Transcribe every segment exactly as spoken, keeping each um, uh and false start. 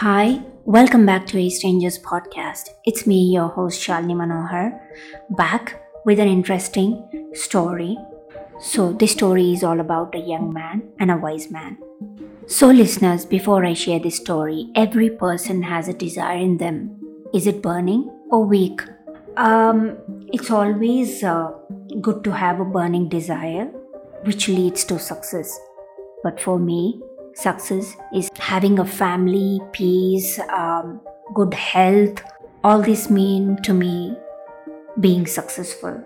Hi, welcome back to A Stranger's podcast. It's me, your host Shalini Manohar, back with an interesting story. So this story is all about a young man and a wise man. So listeners, before I share this story, every person has a desire in them. Is it burning or weak? Um, it's always uh, good to have a burning desire which leads to success. But for me, success is having a family, peace, um, good health. All this mean to me being successful.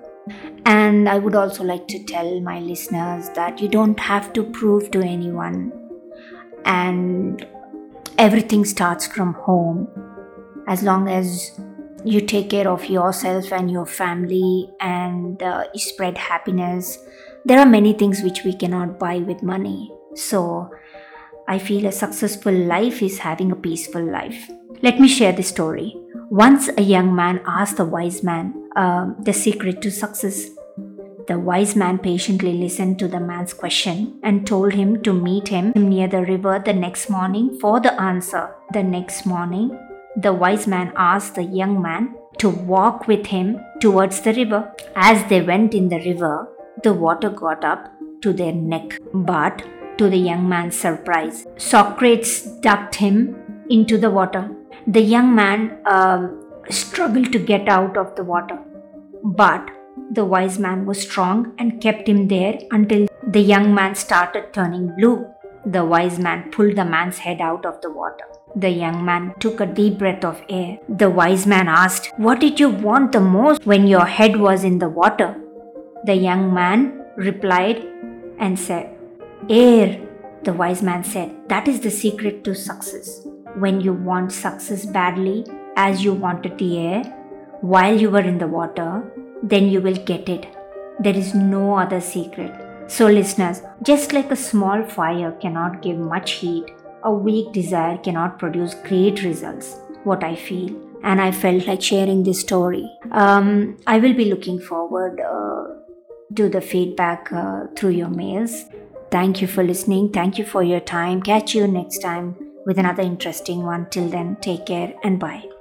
And I would also like to tell my listeners that you don't have to prove to anyone. And everything starts from home. As long as you take care of yourself and your family and uh, you spread happiness. There are many things which we cannot buy with money. So I feel a successful life is having a peaceful life. Let me share this story. Once a young man asked the wise man uh, the secret to success. The wise man patiently listened to the man's question and told him to meet him near the river the next morning for the answer. The next morning, the wise man asked the young man to walk with him towards the river. As they went in the river, the water got up to their neck, but to the young man's surprise, Socrates ducked him into the water. The young man uh, struggled to get out of the water, but the wise man was strong and kept him there until the young man started turning blue. The wise man pulled the man's head out of the water. The young man took a deep breath of air. The wise man asked, "What did you want the most when your head was in the water?" The young man replied and said, "Air." The wise man said, "That is the secret to success. When you want success badly, as you wanted the air, while you were in the water, then you will get it. There is no other secret." So listeners, just like a small fire cannot give much heat, a weak desire cannot produce great results, what I feel. And I felt like sharing this story. Um, I will be looking forward uh, to the feedback uh, through your mails. Thank you for listening. Thank you for your time. Catch you next time with another interesting one. Till then, take care and bye.